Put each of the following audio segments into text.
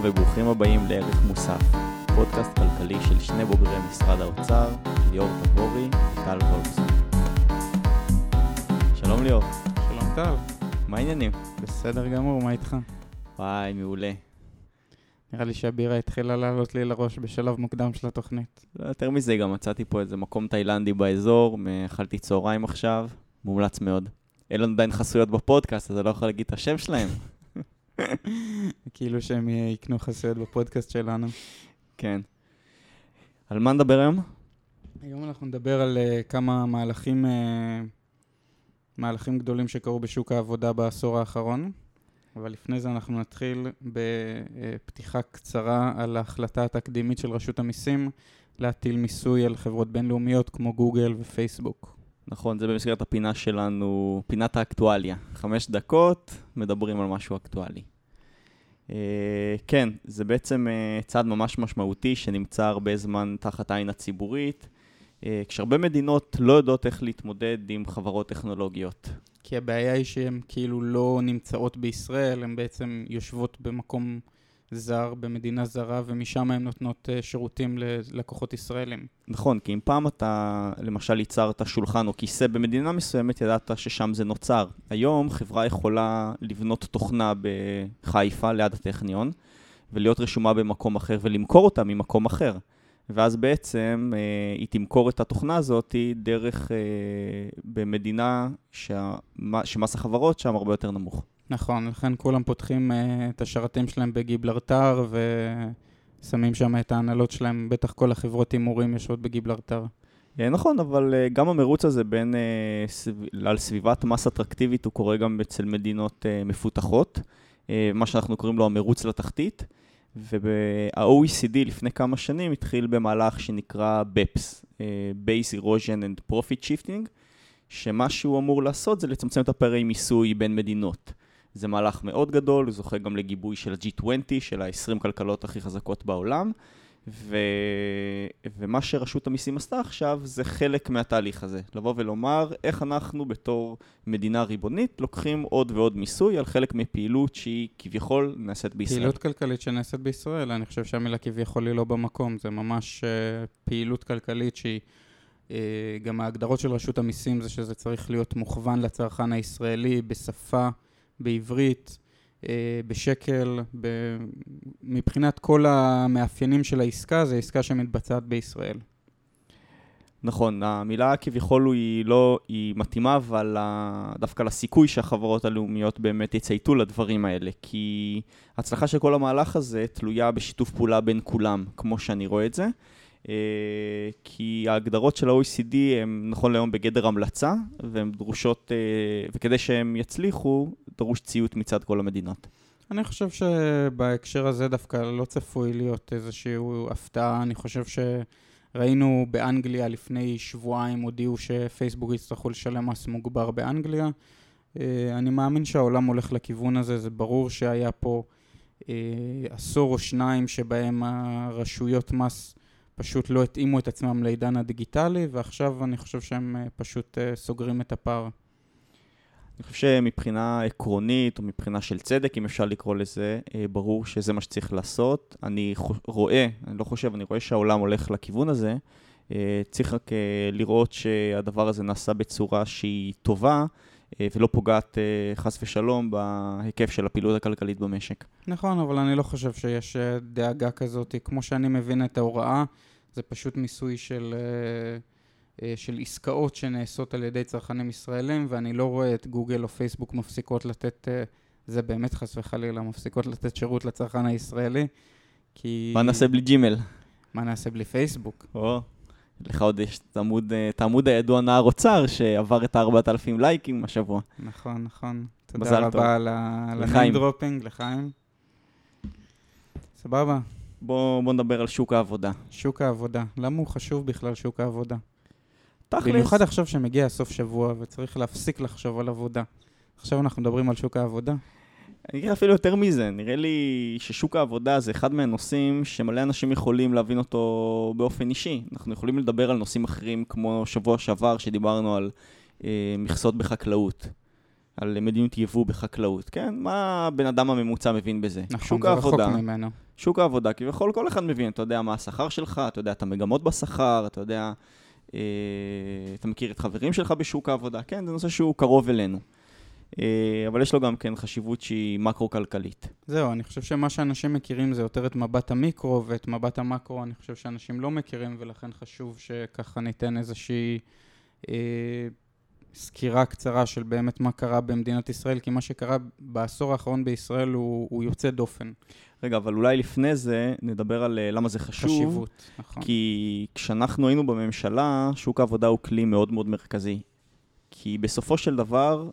שלום וברוכים הבאים לערך מוסף, פודקאסט כלכלי של שני בוגרי משרד האוצר, ליאור תבורי וטל שלום. שלום ליאור. שלום טל. מה העניינים? בסדר גמור, מה איתך? וואי, מעולה. נראה לי שהבירה התחילה לעלות לי לראש בשלב מוקדם של התוכנית. לא יותר מזה, גם מצאתי פה איזה מקום תאילנדי באזור, אכלתי צהריים עכשיו, מומלץ מאוד. אין לנו עדיין חסויות בפודקאסט, אז אני לא יכול להגיד את השם שלהם. כאילו שהם יקנו חסויות בפודקאסט שלנו. כן. על מה נדבר היום? היום אנחנו נדבר על כמה מהלכים גדולים שקרו בשוק העבודה בעשור האחרון. אבל לפני זה אנחנו נתחיל בפתיחה קצרה על ההחלטה התקדימית של רשות המיסים להטיל מיסוי על חברות בינלאומיות כמו גוגל ופייסבוק. נכון, זה במסגרת הפינה שלנו, פינת האקטואליה. 5 דקות, מדברים על משהו אקטואלי. כן, זה בעצם צעד ממש משמעותי שנמצא הרבה זמן תחת העין הציבורית, כשהרבה מדינות לא יודעות איך להתמודד עם חברות טכנולוגיות. כי הבעיה היא שהן כאילו לא נמצאות בישראל, הן בעצם יושבות במקום זר, במדינה זרה, ומשם הן נותנות שירותים ללקוחות ישראלים. נכון, כי אם פעם אתה למשל ייצרת שולחן או כיסא במדינה מסוימת, ידעת ששם זה נוצר. היום חברה יכולה לבנות תוכנה בחיפה ליד הטכניון, ולהיות רשומה במקום אחר ולמכור אותה ממקום אחר. ואז בעצם היא תמכור את התוכנה הזאת דרך במדינה שמס החברות שם הרבה יותר נמוך. נכון, לכן כולם פותחים את השרתים שלהם בגיברלטר ושמים שם את ההנהלות שלהם, בטח כל החברות הימורים יושבות בגיברלטר. נכון, אבל גם המרוץ הזה בין על סביבת מס אטרקטיבית הוא קורה גם אצל מדינות מפותחות, מה שאנחנו קוראים לו המרוץ לתחתית. וה-OECD לפני כמה שנים התחיל במהלך שנקרא BEPS, Base Erosion and Profit Shifting, שמה שהוא אמור לעשות זה לצמצם את הפערי מיסוי בין מדינות. זה מהלך מאוד גדול, הוא זוכה גם לגיבוי של ה-G20, של ה-20 כלכלות הכי חזקות בעולם, ומה שרשות המיסים עשתה עכשיו זה חלק מהתהליך הזה, לבוא ולומר איך אנחנו בתור מדינה ריבונית לוקחים עוד ועוד מיסוי על חלק מפעילות שהיא כביכול נעשית בישראל. פעילות כלכלית שנעשית בישראל, אני חושב שהמילה כביכול היא לא במקום, זה ממש פעילות כלכלית שהיא, גם ההגדרות של רשות המיסים זה שזה צריך להיות מוכוון לצרכן הישראלי בשפה, בעברית, בשקל, מבחינת כל המאפיינים של העסקה, זה עסקה שמתבצעת בישראל. נכון, המילה כביכול היא מתאימה, אבל דווקא לסיכוי שהחברות הלאומיות באמת יצייתו לדברים האלה, כי ההצלחה של כל המהלך הזה תלויה בשיתוף פעולה בין כולם, כמו שאני רואה את זה, כי ההגדרות של ה-OECD הן נכון להיום בגדר המלצה, והן דרושות, וכדי שהן יצליחו, דרוש ציות מצד כל המדינות. אני חושב שבהקשר הזה דווקא לא צפוי להיות איזושהי הפתעה. אני חושב שראינו באנגליה לפני שבועיים הודיעו שפייסבוק יצטרכו לשלם מס מוגבר באנגליה. אני מאמין שהעולם הולך לכיוון הזה, זה ברור שהיה פה עשור או שניים שבהם הרשויות מס פשוט לא התאימו את עצמם לעידן הדיגיטלי, ועכשיו אני חושב שהם פשוט סוגרים את הפער. אני חושב שמבחינה עקרונית או מבחינה של צדק, אם אפשר לקרוא לזה, ברור שזה מה שצריך לעשות. אני רואה שהעולם הולך לכיוון הזה. צריך רק לראות שהדבר הזה נעשה בצורה שהיא טובה, ולא פוגעת חס ושלום בהיקף של הפעילות הכלכלית במשק. נכון, אבל אני לא חושב שיש דאגה כזאת. כמו שאני מבין את ההוראה, זה פשוט מיסוי של עסקאות שנעשות על ידי צרכנים ישראלים, ואני לא רואה את גוגל או פייסבוק מפסיקות לתת, זה באמת חס וחלילה, מפסיקות לתת שירות לצרכן הישראלי, כי... מה נעשה בלי ג'ימל? מה נעשה בלי פייסבוק? או, לך עוד יש תעמוד הידוע נער אוצר, שעבר את 4,000 לייקים השבוע. נכון, נכון. תודה רבה על הנדרופינג, לחיים. סבבה. בוא נדבר על שוק העבודה. שוק העבודה. למה הוא חשוב בכלל שוק העבודה? במיוחד עכשיו שמגיע סוף שבוע וצריך להפסיק לחשוב על עבודה. עכשיו אנחנו מדברים על שוק העבודה. אני אגיד אפילו יותר מזה. נראה לי ששוק העבודה זה אחד מהנושאים שמלא אנשים יכולים להבין אותו באופן אישי. אנחנו יכולים לדבר על נושאים אחרים כמו שבוע שעבר שדיברנו על מכסות בחקלאות. על מדיניות יבוא בחקלאות, כן? מה בן אדם הממוצע מבין בזה? שוק העבודה, שוק העבודה, כי בכל כל אחד מבין, אתה יודע מה השכר שלך, אתה יודע, אתה מגמות בשכר, אתה יודע, אתה מכיר את חברים שלך בשוק העבודה, כן? זה נושא שהוא קרוב אלינו. אבל יש לו גם כן חשיבות שהיא מקרו-כלכלית. זהו, אני חושב שמה שאנשים מכירים זה יותר את מבט המיקרו, ואת מבט המקרו אני חושב שאנשים לא מכירים, ולכן חשוב שככה ניתן איזושהי סקירה קצרה של באמת מה קרה במדינת ישראל, כי מה שקרה בעשור האחרון בישראל הוא יוצא דופן. רגע, אבל אולי לפני זה נדבר על למה זה חשוב. חשיבות, נכון. כי כשאנחנו היינו בממשלה, שוק העבודה הוא כלי מאוד מאוד מרכזי. כי בסופו של דבר,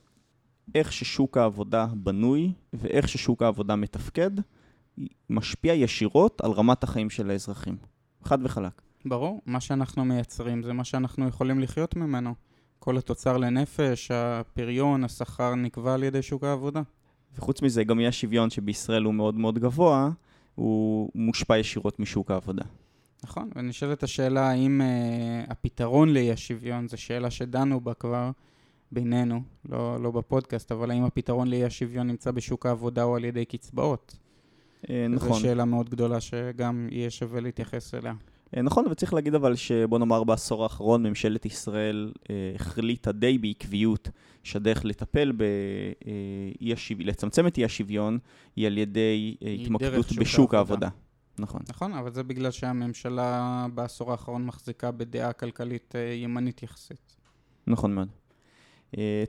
איך ששוק העבודה בנוי ואיך ששוק העבודה מתפקד, משפיע ישירות על רמת החיים של האזרחים. חד וחלק. ברור, מה שאנחנו מייצרים זה מה שאנחנו יכולים לחיות ממנו. כל התוצר לנפש, הפריון, השכר נקבע על ידי שוק העבודה. וחוץ מזה, גם יש שוויון שבישראל הוא מאוד מאוד גבוה, הוא מושפע ישירות משוק העבודה. נכון, ונשאלת השאלה האם הפתרון לאי-השוויון, זו שאלה שדנו בה כבר בינינו, לא בפודקאסט, אבל האם הפתרון לאי-השוויון נמצא בשוק העבודה או על ידי קצבאות? נכון. זו שאלה מאוד גדולה שגם יהיה שווה להתייחס אליה. נכון, וצריך להגיד אבל שבוא נאמר בעשור האחרון ממשלת ישראל החליטה די בעקביות שהדרך לטפל לצמצם את אי השוויון היא על ידי התמקדות בשוק העבודה. נכון. נכון, אבל זה בגלל שהממשלה בעשור האחרון מחזיקה בדעה כלכלית ימנית יחסית. נכון מאוד.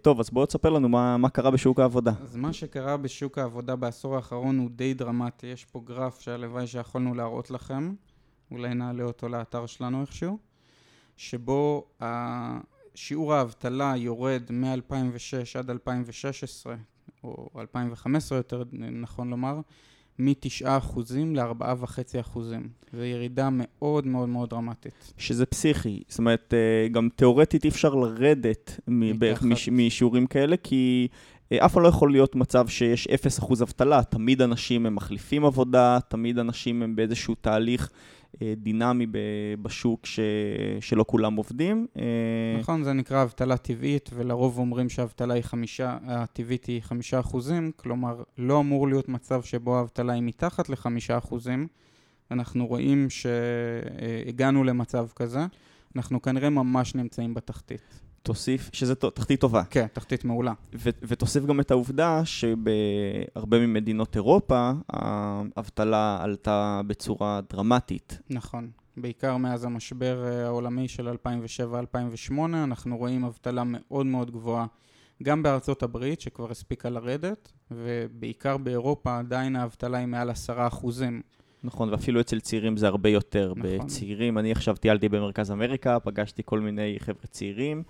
טוב, אז בואו תספר לנו מה קרה בשוק העבודה. אז מה שקרה בשוק העבודה בעשור האחרון הוא די דרמטי. יש פה גרף שהלוואי שיכולנו להראות לכם. אולי נעלה אותו לאתר שלנו איכשהו, שבו שיעור האבטלה יורד מ-2006 עד 2016, או 2015 יותר נכון לומר, מ-9% ל-4.5%. זו ירידה מאוד מאוד מאוד דרמטית. שזה פסיכי, זאת אומרת, גם תיאורטית אי אפשר לרדת משיעורים כאלה, כי אף פעם לא יכול להיות מצב שיש 0% אבטלה, תמיד אנשים הם מחליפים עבודה, תמיד אנשים הם באיזשהו תהליך דינמי בשוק שלא כולם עובדים. נכון, זה נקרא אבטלה טבעית, ולרוב אומרים שהאבטלה הטבעית היא 5%, כלומר לא אמור להיות מצב שבו האבטלה היא מתחת ל5%. אנחנו רואים שהגענו למצב כזה, אנחנו כנראה ממש נמצאים בתחתית. תוסיף, שזה תחתית טובה. כן, תחתית מעולה. ותוסיף גם את העובדה שבהרבה ממדינות אירופה, האבטלה עלתה בצורה דרמטית. נכון. בעיקר מאז המשבר העולמי של 2007-2008, אנחנו רואים אבטלה מאוד מאוד גבוהה. גם בארצות הברית, שכבר הספיקה לרדת, ובעיקר באירופה עדיין האבטלה היא מעל 10%. נכון, ואפילו אצל צעירים זה הרבה יותר. נכון. בצעירים, אני עכשיו טיילתי במרכז אמריקה, פגשתי כל מיני חבר'ה צעירים.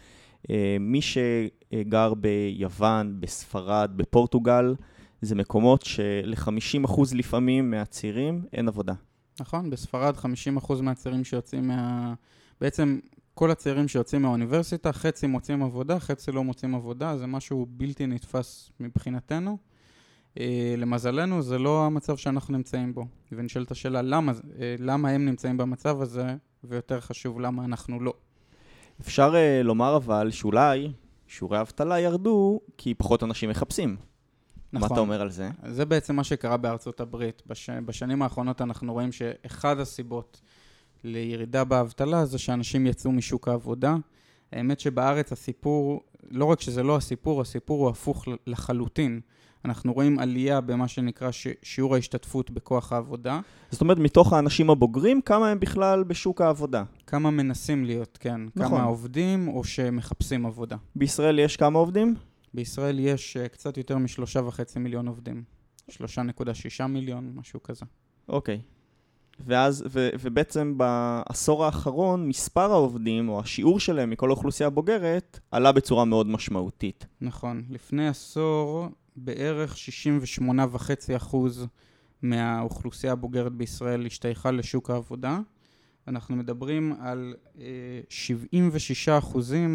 מי שגר ביוון, בספרד, בפורטוגל, זה מקומות של-50% לפעמים מהצעירים אין עבודה. נכון, בספרד 50% מהצעירים שיוצאים בעצם כל הצעירים שיוצאים מהאוניברסיטה, חצי מוצאים עבודה, חצי לא מוצאים עבודה, זה משהו בלתי נתפס מבחינתנו. למזלנו זה לא המצב שאנחנו נמצאים בו, ונשאלת השאלה למה הם נמצאים במצב הזה, ויותר חשוב למה אנחנו לא. אפשר לומר אבל שאולי שיעורי האבטלה ירדו כי פחות אנשים מחפשים. נכון. מה אתה אומר על זה? זה בעצם מה שקרה בארצות הברית. בשנים האחרונות אנחנו רואים שאחד הסיבות לירידה באבטלה זה שאנשים יצאו משוק העבודה. האמת שבארץ הסיפור, לא רק שזה לא הסיפור, הסיפור הוא הפוך לחלוטין. אנחנו רואים עלייה במה שנקרא שיעור ההשתתפות בכוח העבודה. זאת אומרת, מתוך האנשים הבוגרים, כמה הם בכלל בשוק העבודה? כמה מנסים להיות, כן. נכון. כמה עובדים או שמחפשים עבודה. בישראל יש כמה עובדים? בישראל יש קצת יותר מ3.5 מיליון עובדים. 3.6 מיליון, משהו כזה. אוקיי. ואז, ובעצם בעשור האחרון, מספר העובדים, או השיעור שלהם מכל האוכלוסייה הבוגרת, עלה בצורה מאוד משמעותית. נכון. לפני עשור בערך 68.5% מהאוכלוסייה הבוגרת בישראל השתייכה לשוק העבודה. אנחנו מדברים על 76%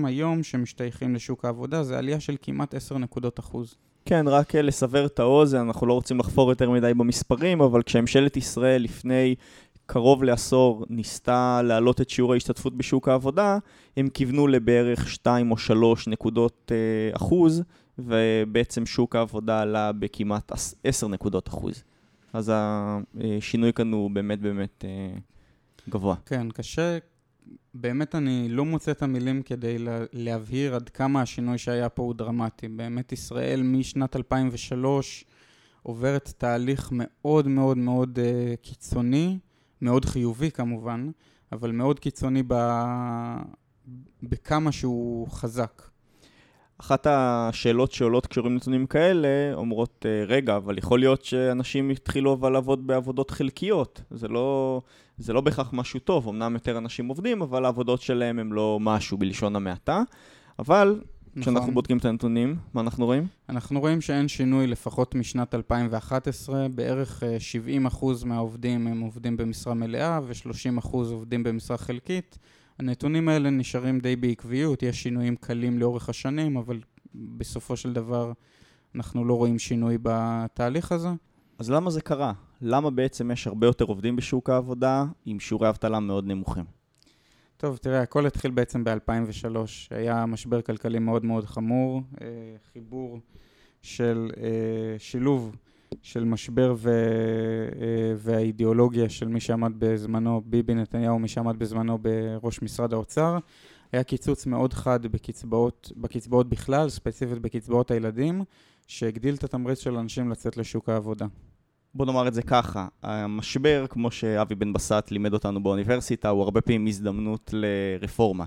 היום שמשתייכים לשוק העבודה, זה עלייה של כמעט 10%. כן, רק לסבר את האוזן, אנחנו לא רוצים לחפור יותר מדי במספרים, אבל כשממשלת ישראל לפני קרוב לעשור ניסתה להעלות את שיעור ההשתתפות בשוק העבודה, הם כיוונו לבערך 2 או 3 נקודות אחוז, ובעצם שוק העבודה עלה בכמעט 10 נקודות אחוז. אז השינוי כאן הוא באמת באמת גבוה. כן, קשה. באמת אני לא מוצא את המילים כדי להבהיר עד כמה השינוי שהיה פה הוא דרמטי. באמת ישראל משנת 2003 עוברת תהליך מאוד מאוד מאוד קיצוני, מאוד חיובי כמובן, אבל מאוד קיצוני בכמה שהוא חזק. אחת השאלות שעולות כשרואים נתונים כאלה, אומרות, רגע, אבל יכול להיות שאנשים התחילו לעבוד בעבודות חלקיות. זה לא בהכרח משהו טוב, אמנם יותר אנשים עובדים, אבל העבודות שלהם הם לא משהו בלשון המעטה. אבל כשאנחנו בודקים את הנתונים, מה אנחנו רואים? אנחנו רואים שאין שינוי לפחות משנת 2011, בערך 70% מהעובדים הם עובדים במשרה מלאה, ו-30% עובדים במשרה חלקית. הנתונים האלה נשארים די בעקביות, יש שינויים קלים לאורך השנים, אבל בסופו של דבר אנחנו לא רואים שינוי בתהליך הזה. אז למה זה קרה? למה בעצם יש הרבה יותר עובדים בשוק העבודה עם שיעורי אבטלה מאוד נמוכים? טוב, תראה, הכל התחיל בעצם ב-2003. היה משבר כלכלי מאוד מאוד חמור, חיבור של שילוב של משבר והאידיאולוגיה של מי שעמד בזמנו, ביבי נתניהו, מי שעמד בזמנו בראש משרד האוצר. היה קיצוץ מאוד חד בקצבאות בכלל, ספציפית בקצבאות הילדים, שהגדיל את התמריץ של אנשים לצאת לשוק העבודה. בוא נאמר את זה ככה, המשבר, כמו שאבי בן בסט לימד אותנו באוניברסיטה, הוא הרבה פעמים הזדמנות לרפורמה.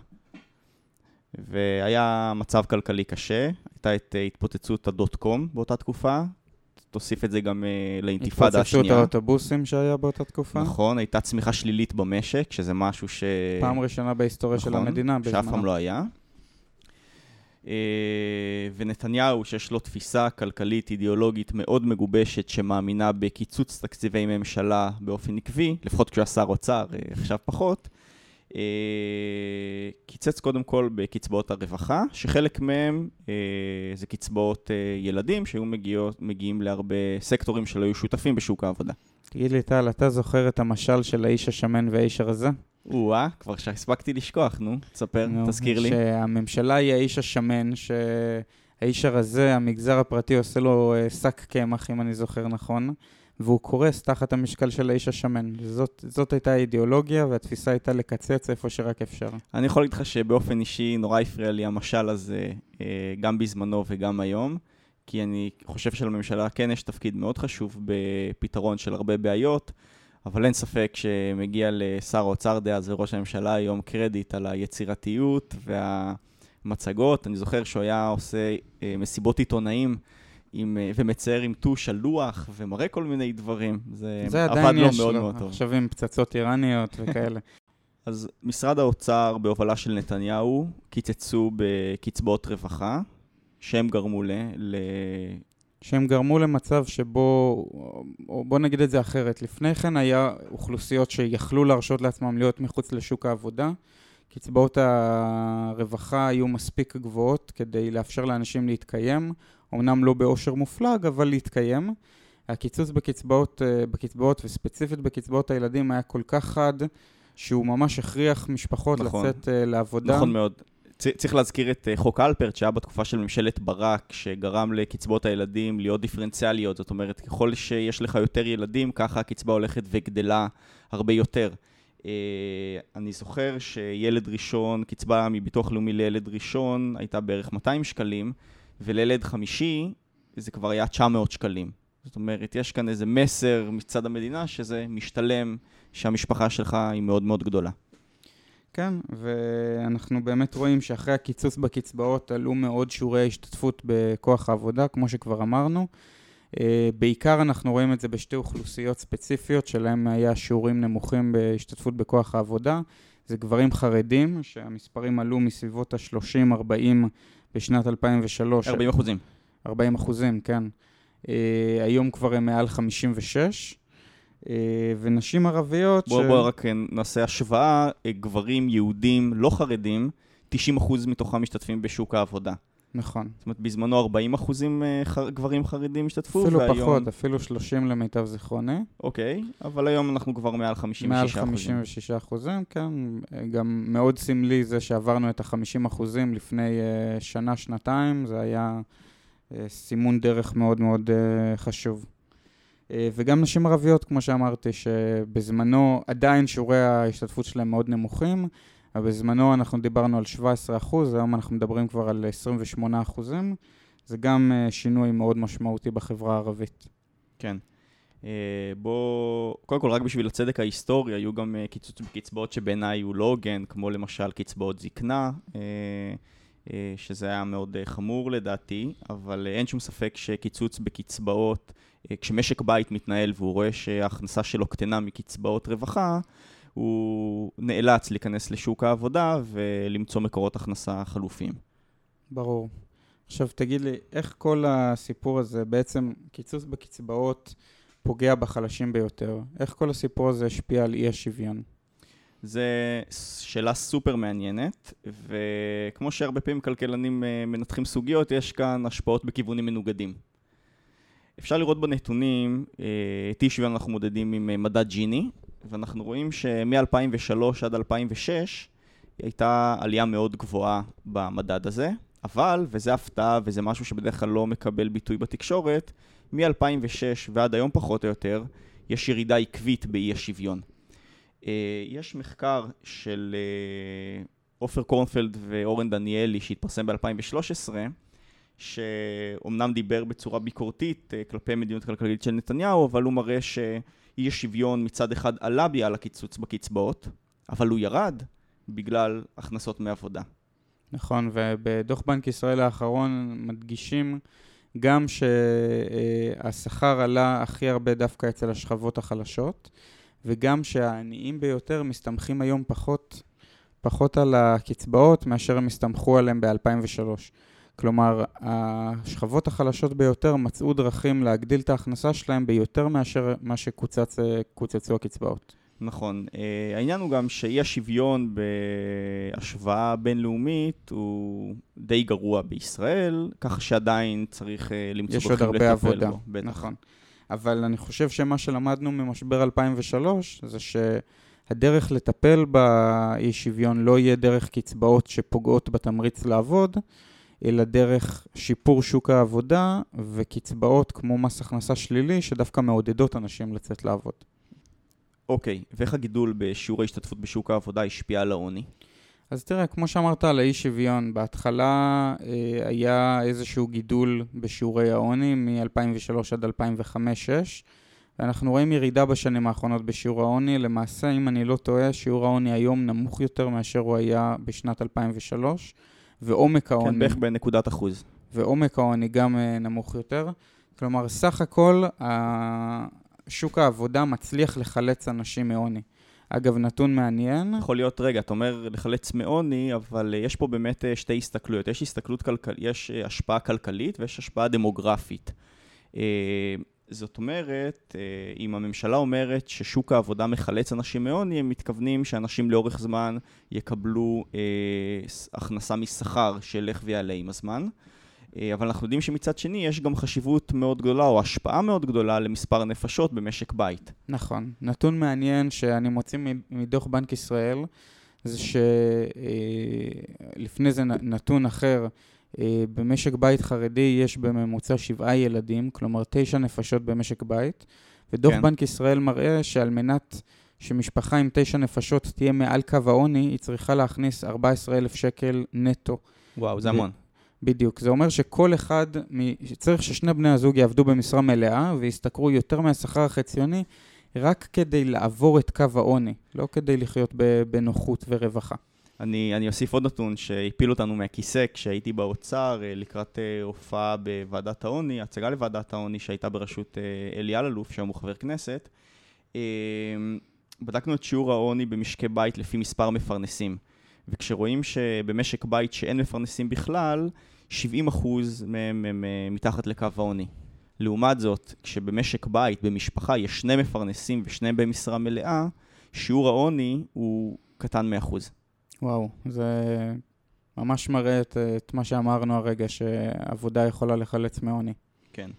והיה מצב כלכלי קשה, הייתה את התפוצצות הדוט-קום באותה תקופה, תוסיף את זה גם לאינתיפאדה השנייה. התפוצצות האוטובוסים שהיה באותה תקופה. נכון, הייתה צמיחה שלילית במשק, שזה משהו ש... פעם ראשונה בהיסטוריה של המדינה. נכון, שאף פעם לא היה. ונתניהו, שיש לו תפיסה כלכלית אידיאולוגית מאוד מגובשת, שמאמינה בקיצוץ תקציבי ממשלה באופן עקבי, לפחות כשהוא שר אוצר, עכשיו פחות, קיצץ קודם כל בקצבאות הרווחה, שחלק מהם זה קצבאות ילדים, שהיו מגיעים להרבה סקטורים שלא היו שותפים בשוק העבודה. תגיד לי, טל, אתה זוכר את המשל של האיש השמן והאיש הרזה? וואה, כבר שהספקתי לשכוח, נו, תספר, תזכיר לי. שהממשלה היא האיש השמן, שהאיש הרזה, המגזר הפרטי עושה לו סק קמח, אם אני זוכר נכון, והוא קורס תחת המשקל של האיש השמן. זאת הייתה האידיאולוגיה, והתפיסה הייתה לקצץ איפה שרק אפשר. אני יכול להגיד לך שבאופן אישי נורא הפריע לי המשל הזה, גם בזמנו וגם היום, כי אני חושב שלממשלה כן יש תפקיד מאוד חשוב בפתרון של הרבה בעיות, אבל אין ספק שמגיע לשר האוצר דאז וראש הממשלה היום קרדיט על היצירתיות והמצגות. אני זוכר שהוא היה עושה מסיבות עיתונאים ומצייר עם טוש על לוח ומראה כל מיני דברים. זה עבד לו מאוד מאוד טוב. עכשיו עם פצצות איראניות וכאלה. אז משרד האוצר בהובלה של נתניהו קיצצו בקצבאות רווחה שהם גרמו שהם גרמו למצב שבו, בוא נגיד את זה אחרת, לפני כן היה אוכלוסיות שיכלו להרשות לעצמם להיות מחוץ לשוק העבודה, קצבאות הרווחה היו מספיק גבוהות כדי לאפשר לאנשים להתקיים, אמנם לא באושר מופלג, אבל להתקיים. הקיצוץ בקצבאות וספציפית בקצבאות הילדים היה כל כך חד, שהוא ממש הכריח משפחות לצאת לעבודה. נכון מאוד. צריך להזכיר את חוק אלפרט שהיה בתקופה של ממשלת ברק, שגרם לקצבאות הילדים להיות דיפרנציאליות. זאת אומרת, ככל שיש לך יותר ילדים, ככה הקצבה הולכת וגדלה הרבה יותר. אני זוכר שילד ראשון, קצבה מביטוח לאומי לילד ראשון, הייתה בערך 200 שקלים, ולילד חמישי זה כבר היה 900 שקלים. זאת אומרת, יש כאן איזה מסר מצד המדינה שזה משתלם, שהמשפחה שלך היא מאוד מאוד גדולה. כן, ואנחנו באמת רואים שאחרי הקיצוץ בקצבאות עלו מאוד שיעורי ההשתתפות בכוח העבודה, כמו שכבר אמרנו. בעיקר אנחנו רואים את זה בשתי אוכלוסיות ספציפיות, שלהם היה שיעורים נמוכים בהשתתפות בכוח העבודה. זה גברים חרדים, שהמספרים עלו מסביבות ה-30-40 בשנת 2003. 40%. 40%, כן. היום כבר הם מעל 56%. ונשים ערביות... בואו רק נעשה השוואה, גברים יהודים לא חרדים, 90% מתוכם משתתפים בשוק העבודה. נכון. זאת אומרת, בזמנו 40% גברים חרדים משתתפו, אפילו והיום... פחות, אפילו 30 למיטב זיכרוני. אוקיי, אבל היום אנחנו כבר מעל 56%. מעל 56%, כן. גם מאוד סמלי זה שעברנו את ה-50% לפני שנה, שנתיים, זה היה... סימון דרך מאוד מאוד חשוב. וגם נשים ערביות, כמו שאמרתי, שבזמנו עדיין שיעורי ההשתתפות שלהם מאוד נמוכים, אבל בזמנו אנחנו דיברנו על 17%, היום אנחנו מדברים כבר על 28%, זה גם שינוי מאוד משמעותי בחברה הערבית. כן. קודם כל, רק בשביל הצדק ההיסטורי, היו גם קיצוץ בקצבאות שבעיניי הוא לא הוגן, כמו למשל קצבאות זקנה, שזה היה מאוד חמור לדעתי, אבל אין שום ספק שקיצוץ בקצבאות, כשמשק בית מתנהל והוא רואה שההכנסה שלו קטנה מקצבאות רווחה, הוא נאלץ להיכנס לשוק העבודה ולמצוא מקורות הכנסה חלופיים. ברור. עכשיו תגיד לי, איך כל הסיפור הזה, בעצם קיצוץ בקצבאות פוגע בחלשים ביותר? איך כל הסיפור הזה השפיע על אי השוויון? זו שאלה סופר מעניינת, וכמו שהרבה פעמים כלכלנים מנתחים סוגיות, יש כאן השפעות בכיוונים מנוגדים. אפשר לראות בנתונים, את אי שוויון אנחנו מודדים עם מדד ג'יני, ואנחנו רואים שמ-2003 עד 2006 הייתה עלייה מאוד גבוהה במדד הזה, אבל, וזה הפתעה וזה משהו שבדרך כלל לא מקבל ביטוי בתקשורת, מ-2006 ועד היום פחות או יותר, יש ירידה עקבית באי השוויון. יש מחקר של אופר קורנפלד ואורן דניאלי שהתפרסם ב-2013, שאומנם דיבר בצורה ביקורתית כלפי מדיניות כלכלית של נתניהו, אבל הוא מראה שאי השוויון מצד אחד עלה בגלל הקיצוץ בקצבאות, אבל הוא ירד בגלל הכנסות מעבודה. נכון, ובדוח בנק ישראל האחרון מדגישים גם שהשכר עלה הכי הרבה דווקא אצל השכבות החלשות, וגם שהעניים ביותר מסתמכים היום פחות על הקצבאות מאשר הם הסתמכו עליהם ב-2003. כלומר, השכבות החלשות ביותר מצאו דרכים להגדיל את ההכנסה שלהם ביותר מאשר מה שקוצצו הקצבאות. נכון. העניין הוא גם שאי השוויון בהשוואה בינלאומית הוא די גרוע בישראל, כך שעדיין צריך למצוא דרכים לטפל בו. יש עוד הרבה עבודה, נכון. אבל אני חושב שמה שלמדנו ממשבר 2003 זה שהדרך לטפל באי שוויון לא יהיה דרך קצבאות שפוגעות בתמריץ לעבוד, אלא דרך שיפור שוק העבודה וקצבאות כמו מס הכנסה שלילי שדווקא מעודדות אנשים לצאת לעבוד. אוקיי, ואיך הגידול בשיעור ההשתתפות בשוק העבודה השפיע על העוני? אז תראה, כמו שאמרת על האי שוויון, בהתחלה היה איזשהו גידול בשיעורי העוני מ-2003 עד 2005-2006, ואנחנו רואים ירידה בשנים האחרונות בשיעור העוני. למעשה, אם אני לא טועה, שיעור העוני היום נמוך יותר מאשר הוא היה בשנת 2003, ועומק העוני... כן, בערך בנקודת אחוז. ועומק העוני גם נמוך יותר. כלומר, סך הכל, שוק העבודה מצליח לחלץ אנשים מעוני. אגב, נתון מעניין. יכול להיות, רגע, אתה אומר לחלץ מעוני, אבל יש פה באמת שתי הסתכלויות. יש הסתכלות כלכלית, יש השפעה כלכלית ויש השפעה דמוגרפית. זאת אומרת, אם הממשלה אומרת ששוק העבודה מחלץ אנשים מעוני, הם מתכוונים שאנשים לאורך זמן יקבלו הכנסה משכר שילך ויעלה עם הזמן. אבל אנחנו יודעים שמצד שני יש גם חשיבות מאוד גדולה או השפעה מאוד גדולה למספר נפשות במשק בית. נכון. נתון מעניין שאני מוציא מדוח בנק ישראל, זה שלפני זה נתון אחר, במשק בית חרדי יש בממוצע 7 ילדים, כלומר 9 נפשות במשק בית, ודוח בנק ישראל מראה שעל מנת שמשפחה עם 9 נפשות תהיה מעל קו העוני, היא צריכה להכניס 14,000 שקל נטו. וואו, זה המון. בדיוק, זה אומר שכל אחד, צריך ששני בני הזוג יעבדו במשרה מלאה ויסתכרו יותר מהשכר החציוני רק כדי לעבור את קו העוני, לא כדי לחיות בנוחות ורווחה. אני אוסיף עוד נתון שהפיל אותנו מהכיסא כשהייתי באוצר לקראת הופעה בוועדת העוני, הצגה לוועדת העוני שהייתה בראשות אלי אלאלוף, שהוא חבר כנסת. בדקנו את שיעור העוני במשקי בית לפי מספר מפרנסים. וכשרואים שבמשק בית שאין מפרנסים בכלל, 70% מהם מתחת לקו העוני. לעומת זאת, כשבמשק בית, במשפחה, יש 2 מפרנסים ו2 במשרה מלאה, שיעור העוני הוא קטן 100%. וואו, זה ממש מראה את מה שאמרנו הרגע, שעבודה יכולה לחלץ מעוני. כן.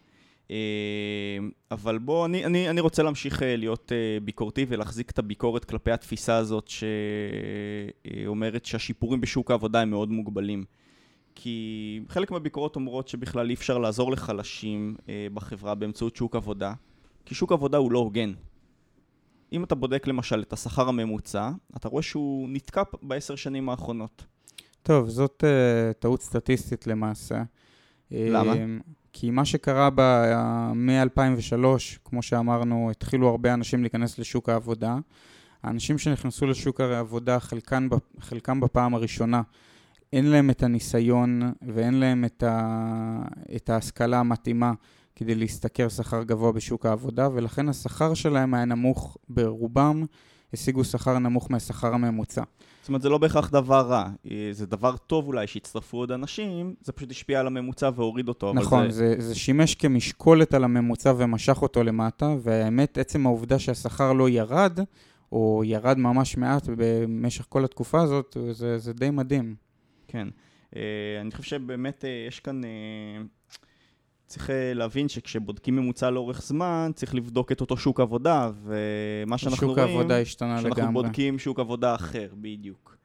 אבל בוא, אני רוצה להמשיך להיות ביקורתי ולהחזיק את הביקורת כלפי התפיסה הזאת שאומרת שהשיפורים בשוק העבודה הם מאוד מוגבלים, כי חלק מהביקורות אומרות שבכלל אי אפשר לעזור לחלשים בחברה באמצעות שוק עבודה, כי שוק עבודה הוא לא הוגן. אם אתה בודק למשל את השכר הממוצע, אתה רואה שהוא נתקע ב10 שנים האחרונות. טוב, זאת טעות סטטיסטית למעשה. למה? כי מה שקרה מ-2003, כמו שאמרנו, התחילו הרבה אנשים להיכנס לשוק העבודה. האנשים שנכנסו לשוק העבודה, חלקם בפעם הראשונה, אין להם את הניסיון ואין להם את ההשכלה המתאימה כדי להסתכר שכר גבוה בשוק העבודה, ולכן השכר שלהם היה נמוך ברובם, השיגו שכר נמוך מהשכר הממוצע. זאת אומרת, זה לא בהכרח דבר רע. זה דבר טוב אולי שהצטרפו עוד אנשים, זה פשוט השפיע על הממוצע והוריד אותו. נכון, זה שימש כמשקולת על הממוצע ומשך אותו למטה, והאמת, עצם העובדה שהשכר לא ירד, או ירד ממש מעט במשך כל התקופה הזאת, זה די מדהים. כן. אני חושב שבאמת יש כאן... צריך להבין שכשבודקים ממוצע לאורך זמן, צריך לבדוק את אותו שוק עבודה, ומה שאנחנו רואים... שוק העבודה השתנה לגמרי. שאנחנו בודקים שוק עבודה אחר, בדיוק.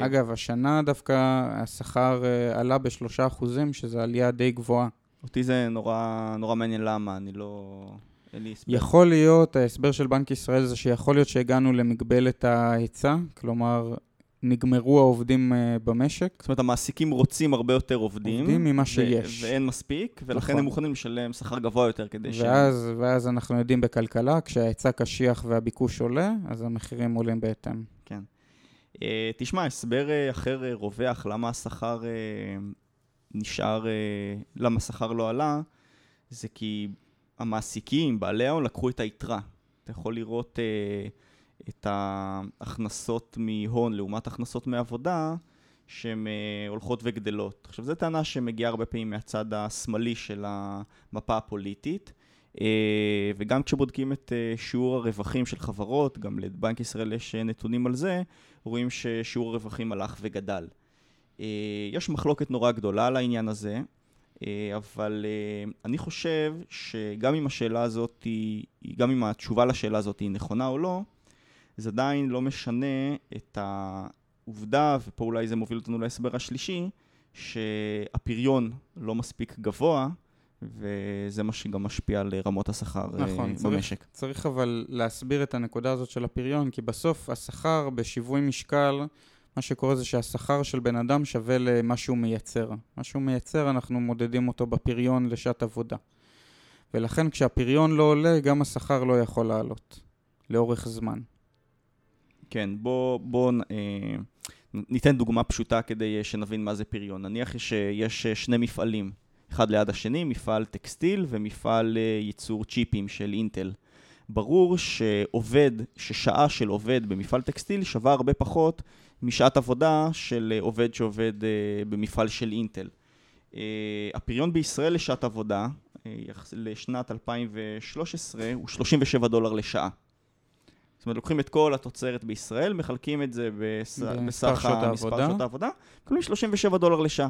אגב, השנה דווקא השכר עלה ב3%, שזה עלייה די גבוהה. אותי זה נורא, נורא מעניין למה, אני לא... אין לי הסבר. יכול להיות, ההסבר של בנק ישראל זה שיכול להיות שהגענו למגבלת ההיצע, כלומר... נגמרו העובדים במשק. זאת אומרת, המעסיקים רוצים הרבה יותר עובדים ממה שיש. ואין מספיק, ולכן הם מוכנים לשלם שכר גבוה יותר כדי ש... ואז אנחנו יודעים בכלכלה, כשההיצע קשיח והביקוש עולה, אז המחירים עולים בהתאם. כן. תשמע, הסבר אחר רווח, למה השכר נשאר, למה השכר לא עלה, זה כי המעסיקים, בעלי ההון, לקחו את היתרה. אתה יכול לראות... את ההכנסות מהון לעומת הכנסות מעבודה שהן הולכות וגדלות. עכשיו, זו טענה שמגיעה הרבה פעמים מהצד השמאלי של המפה הפוליטית, וגם כשבודקים את שיעור הרווחים של חברות, גם לבנק ישראל יש נתונים על זה, רואים ששיעור הרווחים הלך וגדל. יש מחלוקת נורא גדולה על העניין הזה, אבל אני חושב שגם אם השאלה הזאת, גם אם התשובה לשאלה הזאת היא נכונה או לא, זה עדיין לא משנה את העובדה, ופה אולי זה מוביל אותנו להסבר השלישי, שהפריון לא מספיק גבוה, וזה מה שגם משפיע על רמות השכר במשק. צריך אבל להסביר את הנקודה הזאת של הפריון, כי בסוף השכר בשיווי משקל, מה שקורה זה שהשכר של בן אדם שווה למה שהוא מייצר. מה שהוא מייצר, אנחנו מודדים אותו בפריון לשעת עבודה. ולכן כשהפריון לא עולה, גם השכר לא יכול לעלות, לאורך זמן. כן, בוא ניתן דוגמה פשוטה כדי שנבין מה זה פריון. נניח שיש שני מפעלים, אחד ליד השני, מפעל טקסטיל ומפעל ייצור צ'יפים של אינטל. ברור ששעה של עובד במפעל טקסטיל שווה הרבה פחות משעת עבודה של עובד שעובד במפעל של אינטל. הפריון בישראל לשעת עבודה, לשנת 2013, הוא $37 לשעה. זאת אומרת, לוקחים את כל התוצרת בישראל, מחלקים את זה בסך המספר שעות העבודה, כלומר $37 לשעה.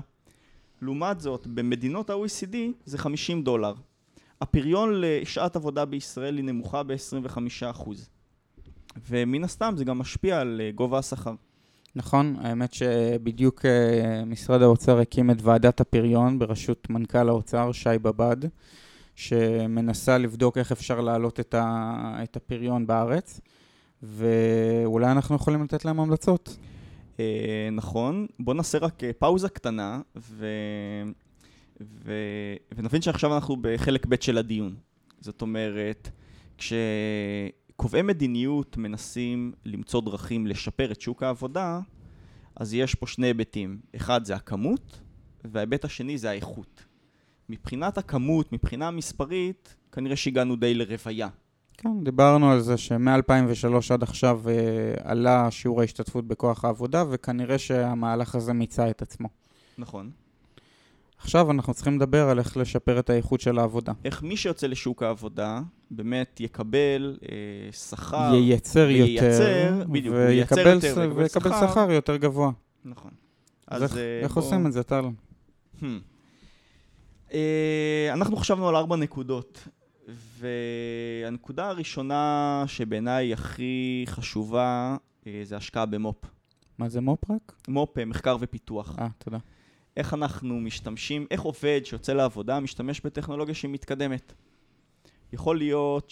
לעומת זאת, במדינות ה-OECD זה $50. הפריון לשעת עבודה בישראל היא נמוכה ב25%. ומן הסתם זה גם משפיע על גובה השכר. נכון, האמת שבדיוק משרד האוצר הקים את ועדת הפריון בראשות מנכ"ל האוצר, שי בבד, שמנסה לבדוק איך אפשר להעלות את הפריון בארץ, ואולי אנחנו יכולים לתת להם המלצות. נכון, בוא נעשה רק פאוזה קטנה, ונבין שעכשיו אנחנו בחלק ב' של הדיון. זאת אומרת, כשקובעי מדיניות מנסים למצוא דרכים לשפר את שוק העבודה, אז יש פה שני היבטים. אחד זה הכמות, וההיבט השני זה האיכות. מבחינת הכמות, מבחינה המספרית, כנראה שהגענו די לרוויה. כן, דיברנו על זה שמ-2003 עד עכשיו עלה שיעור ההשתתפות בכוח העבודה, וכנראה שהמהלך הזה מיצה את עצמו. נכון. עכשיו אנחנו צריכים לדבר על איך לשפר את האיכות של העבודה. איך מי שיוצא לשוק העבודה באמת יקבל שכר, ויקבל שכר יותר גבוה. נכון. אז איך עושים את זה, טל? אנחנו חשבנו על 4 נקודות, והנקודה הראשונה שבעיניי הכי חשובה זה השקעה במו"פ. מה זה מו"פ רק? מו"פ, מחקר ופיתוח. תודה. איך אנחנו משתמשים, איך עובד שיוצא לעבודה משתמש בטכנולוגיה שמתקדמת. יכול להיות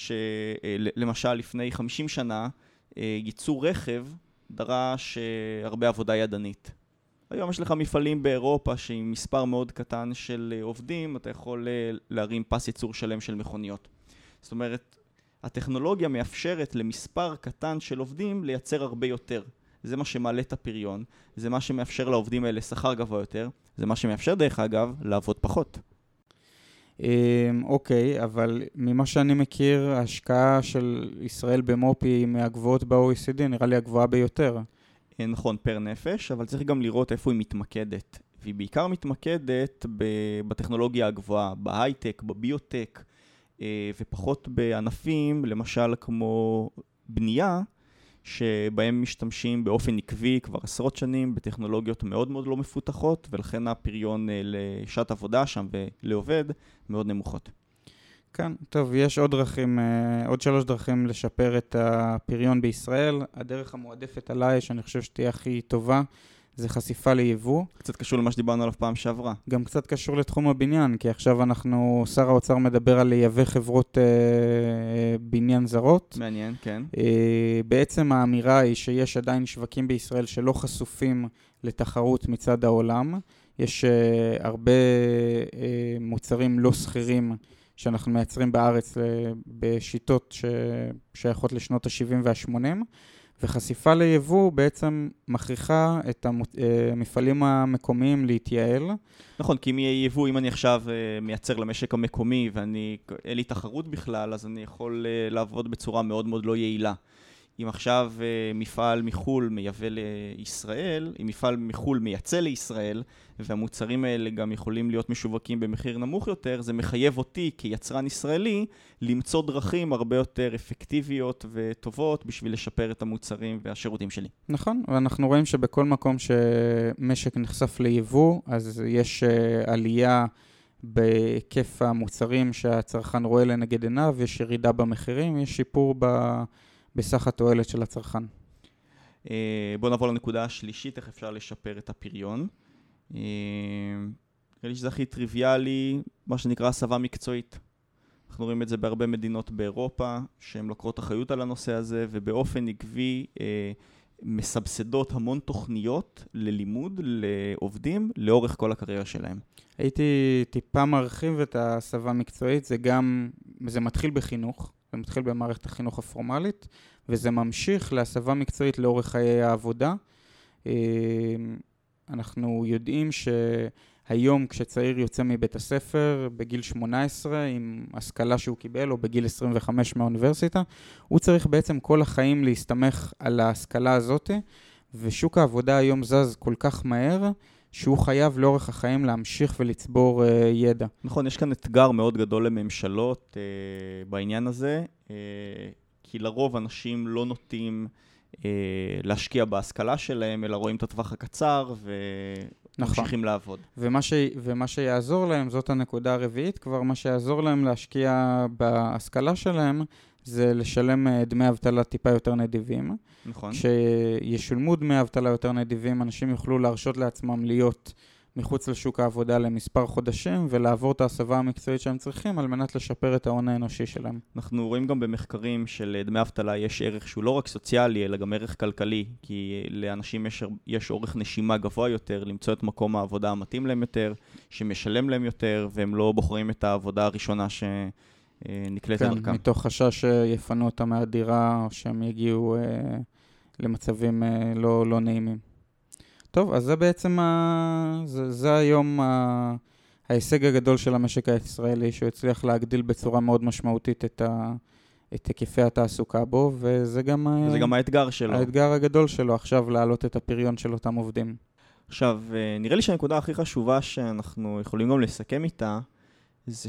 שלמשל לפני 50 שנה ייצור רכב דרש הרבה עבודה ידנית. היום יש לך מפעלים באירופה שעם מספר מאוד קטן של עובדים אתה יכול להרים פס ייצור שלם של מכוניות. זאת אומרת, הטכנולוגיה מאפשרת למספר קטן של עובדים לייצר הרבה יותר. זה מה שמעלה את הפריון, זה מה שמאפשר לעובדים האלה שכר גבוה יותר, זה מה שמאפשר דרך אגב לעבוד פחות. אוקיי, אבל ממה שאני מכיר, ההשקעה של ישראל במופי היא מהגבוהות ב-OECD, נראה לי הגבוהה ביותר. נכון, פר נפש, אבל צריך גם לראות איפה היא מתמקדת. והיא בעיקר מתמקדת בטכנולוגיה הגבוהה, בהייטק, בביוטק, ופחות בענפים, למשל כמו בנייה, שבהם משתמשים באופן עקבי כבר עשרות שנים בטכנולוגיות מאוד מאוד לא מפותחות, ולכן הפריון לשעת עבודה שם ולעובד מאוד נמוכות. כן, טוב, יש עוד דרכים, עוד 3 דרכים לשפר את הפריון בישראל. הדרך המועדפת עליי, שאני חושב שתהיה הכי טובה, זה חשיפה ליבוא. קצת קשור למה שדיברנו עליו פעם שעברה. גם קצת קשור לתחום הבניין, כי עכשיו אנחנו, שר האוצר מדבר על לייבא חברות בניין זרות. מעניין, כן. בעצם האמירה היא שיש עדיין שווקים בישראל שלא חשופים לתחרות מצד העולם. יש הרבה מוצרים לא סחירים שאנחנו מייצרים בארץ בשיטות ששייכות לשנות ה-70 וה-80. וחשיפה ליבוא בעצם מכריחה את המפעלים המקומיים להתייעל. נכון, כי אם יהיה יבוא, אם אני עכשיו מייצר למשק המקומי ואני, אין לי תחרות בכלל, אז אני יכול לעבוד בצורה מאוד מאוד לא יעילה. אם עכשיו מפעל מחול מייבא לישראל, אם מפעל מחול מייצא לישראל, והמוצרים האלה גם יכולים להיות משווקים במחיר נמוך יותר, זה מחייב אותי כיצרן ישראלי למצוא דרכים הרבה יותר אפקטיביות וטובות בשביל לשפר את המוצרים והשירותים שלי. נכון, ואנחנו רואים שבכל מקום שמשק נחשף ליבוא, אז יש עלייה בהיקף המוצרים שהצרכן רואה לנגד עיניו, יש ירידה במחירים, יש שיפור בסך התועלת של הצרכן. בואו נעבור לנקודה השלישית, איך אפשר לשפר את הפריון. נראה לי שזה הכי טריוויאלי, מה שנקרא הסבה מקצועית. אנחנו רואים את זה בהרבה מדינות באירופה, שהן לוקחות אחריות על הנושא הזה, ובאופן עקבי מסבסדות המון תוכניות ללימוד, לעובדים, לאורך כל הקריירה שלהם. הייתי טיפה מרחיב את הסבה מקצועית, זה מתחיל בחינוך. זה מתחיל במערכת החינוך הפורמלית, וזה ממשיך להסבה מקצועית לאורך חיי העבודה. אנחנו יודעים שהיום כשצעיר יוצא מבית הספר, בגיל 18, עם השכלה שהוא קיבל, או בגיל 25 מהאוניברסיטה, הוא צריך בעצם כל החיים להסתמך על ההשכלה הזאת, ושוק העבודה היום זז כל כך מהר, שהוא חייב לאורך החיים להמשיך ולצבור ידע. נכון, יש כאן אתגר מאוד גדול לממשלות בעניין הזה, כי לרוב אנשים לא נוטים להשקיע בהשכלה שלהם, אלא רואים את הטווח הקצר וממשיכים לעבוד. ומה שיעזור להם, זאת הנקודה הרביעית, כבר מה שיעזור להם להשקיע בהשכלה שלהם, זה לשלם דמי אבטלה טיפה יותר נדיבים. נכון. כשישולמו דמי אבטלה יותר נדיבים, אנשים יוכלו להרשות לעצמם להיות מחוץ לשוק העבודה למספר חודשים, ולעבור את ההסבה המקצועית שהם צריכים, על מנת לשפר את ההון האנושי שלהם. אנחנו רואים גם במחקרים של דמי אבטלה יש ערך שהוא לא רק סוציאלי, אלא גם ערך כלכלי, כי לאנשים יש אורך נשימה גבוה יותר, למצוא את מקום העבודה המתאים להם יותר, שמשלם להם יותר, והם לא בוחרים את העבודה הראשונה נקלט דרכם. כן, מתוך חשש שיפנו אותה מהדירה, או שהם יגיעו למצבים לא נעימים. טוב, אז זה בעצם, זה היום ההישג הגדול של המשק הישראלי, שהוא הצליח להגדיל בצורה מאוד משמעותית את היקפי התעסוקה בו, וזה גם האתגר שלו. האתגר הגדול שלו עכשיו, להעלות את הפריון של אותם עובדים. עכשיו, נראה לי שהנקודה הכי חשובה שאנחנו יכולים גם לסכם איתה, זה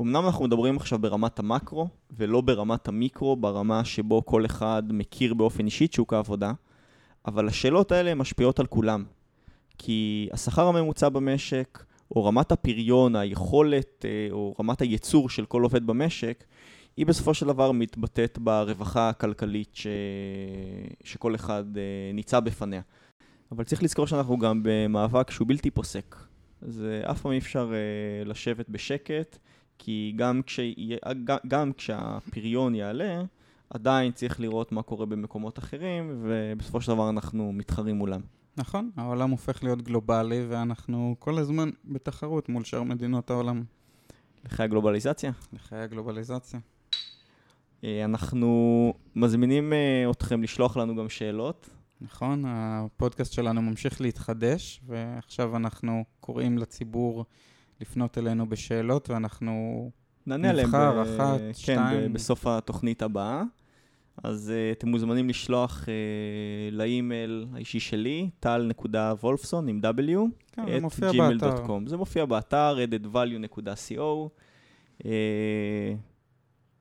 אמנם אנחנו מדברים עכשיו ברמת המקרו, ולא ברמת המיקרו, ברמה שבו כל אחד מכיר באופן אישית שוק העבודה, אבל השאלות האלה משפיעות על כולם. כי השכר הממוצע במשק, או רמת הפריון, היכולת, או רמת הייצור של כל עובד במשק, היא בסופו של דבר מתבטאת ברווחה הכלכלית שכל אחד ניצא בפניה. אבל צריך לזכור שאנחנו גם במאבק שהוא בלתי פוסק. זה אף פעם אפשר לשבת בשקט, כי גם כשהפריון יעלה, עדיין צריך לראות מה קורה במקומות אחרים, ובסופו של דבר אנחנו מתחרים מולם. נכון, העולם הופך להיות גלובלי, ואנחנו כל הזמן בתחרות מול שאר מדינות העולם. לחיי הגלובליזציה. לחיי הגלובליזציה. אנחנו מזמינים אתכם לשלוח לנו גם שאלות. נכון, הפודקאסט שלנו ממשיך להתחדש, ועכשיו אנחנו קוראים לציבור לפנות אלינו בשאלות, ואנחנו נבחר אחת, שתיים. כן, בסוף התוכנית הבאה. אז אתם מוזמנים לשלוח לאימייל האישי שלי, tal.wolfson@gmail.com. כן, זה מופיע באתר, added-value.co.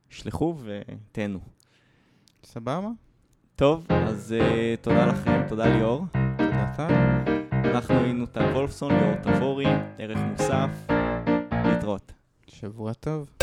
שלחו ותהנו. סבבה? טוב, אז תודה לכם, תודה ליאור. תודה טל. אנחנו היינו טל וולפסון, ליאור תבורי, ערך מוסף, להתראות. שבוע טוב.